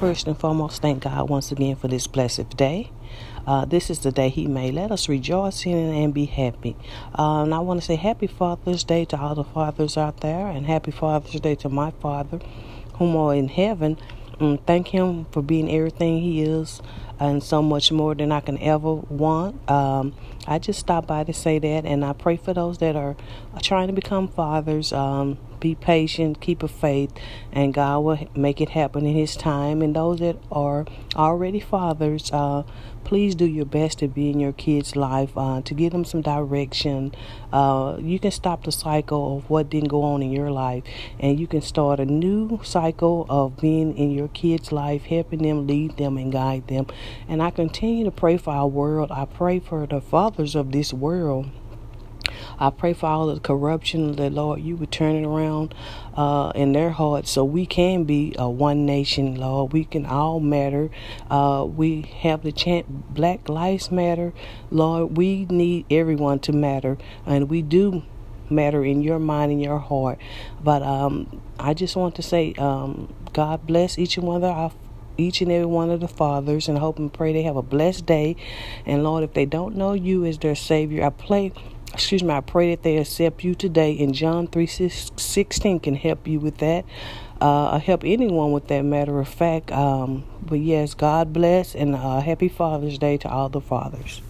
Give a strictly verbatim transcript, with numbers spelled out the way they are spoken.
First and foremost, thank God once again for this blessed day. Uh, this is the day He made. Let us rejoice in it and be happy. Uh, and I want to say Happy Father's Day to all the fathers out there, and Happy Father's Day to my Father, whom are in heaven. Um, thank Him for being everything He is, and so much more than I can ever want. Um, I just stopped by to say that, and I pray for those that are trying to become fathers. Um, be patient, keep a faith, and God will make it happen in His time. And those that are already fathers, uh, please do your best to be in your kids' life, uh, to give them some direction. Uh, you can stop the cycle of what didn't go on in your life, and you can start a new cycle of being in your kids' life, helping them, lead them, and guide them. And I continue to pray for our world. I pray for the fathers of this world. I pray for all the corruption, that, Lord, you would turn it around uh, in their hearts so we can be a one nation, Lord. We can all matter. Uh, we have the chant, Black Lives Matter. Lord, we need everyone to matter, and we do matter in your mind and your heart. But um, I just want to say um, God bless each and one of our each and every one of the fathers, and hope and pray they have a blessed day. And Lord, if they don't know you as their Savior, I pray excuse me I pray that they accept you today, and John three sixteen can help you with that, uh help anyone with that, matter of fact. Um but yes, God bless, and uh, Happy Father's Day to all the fathers.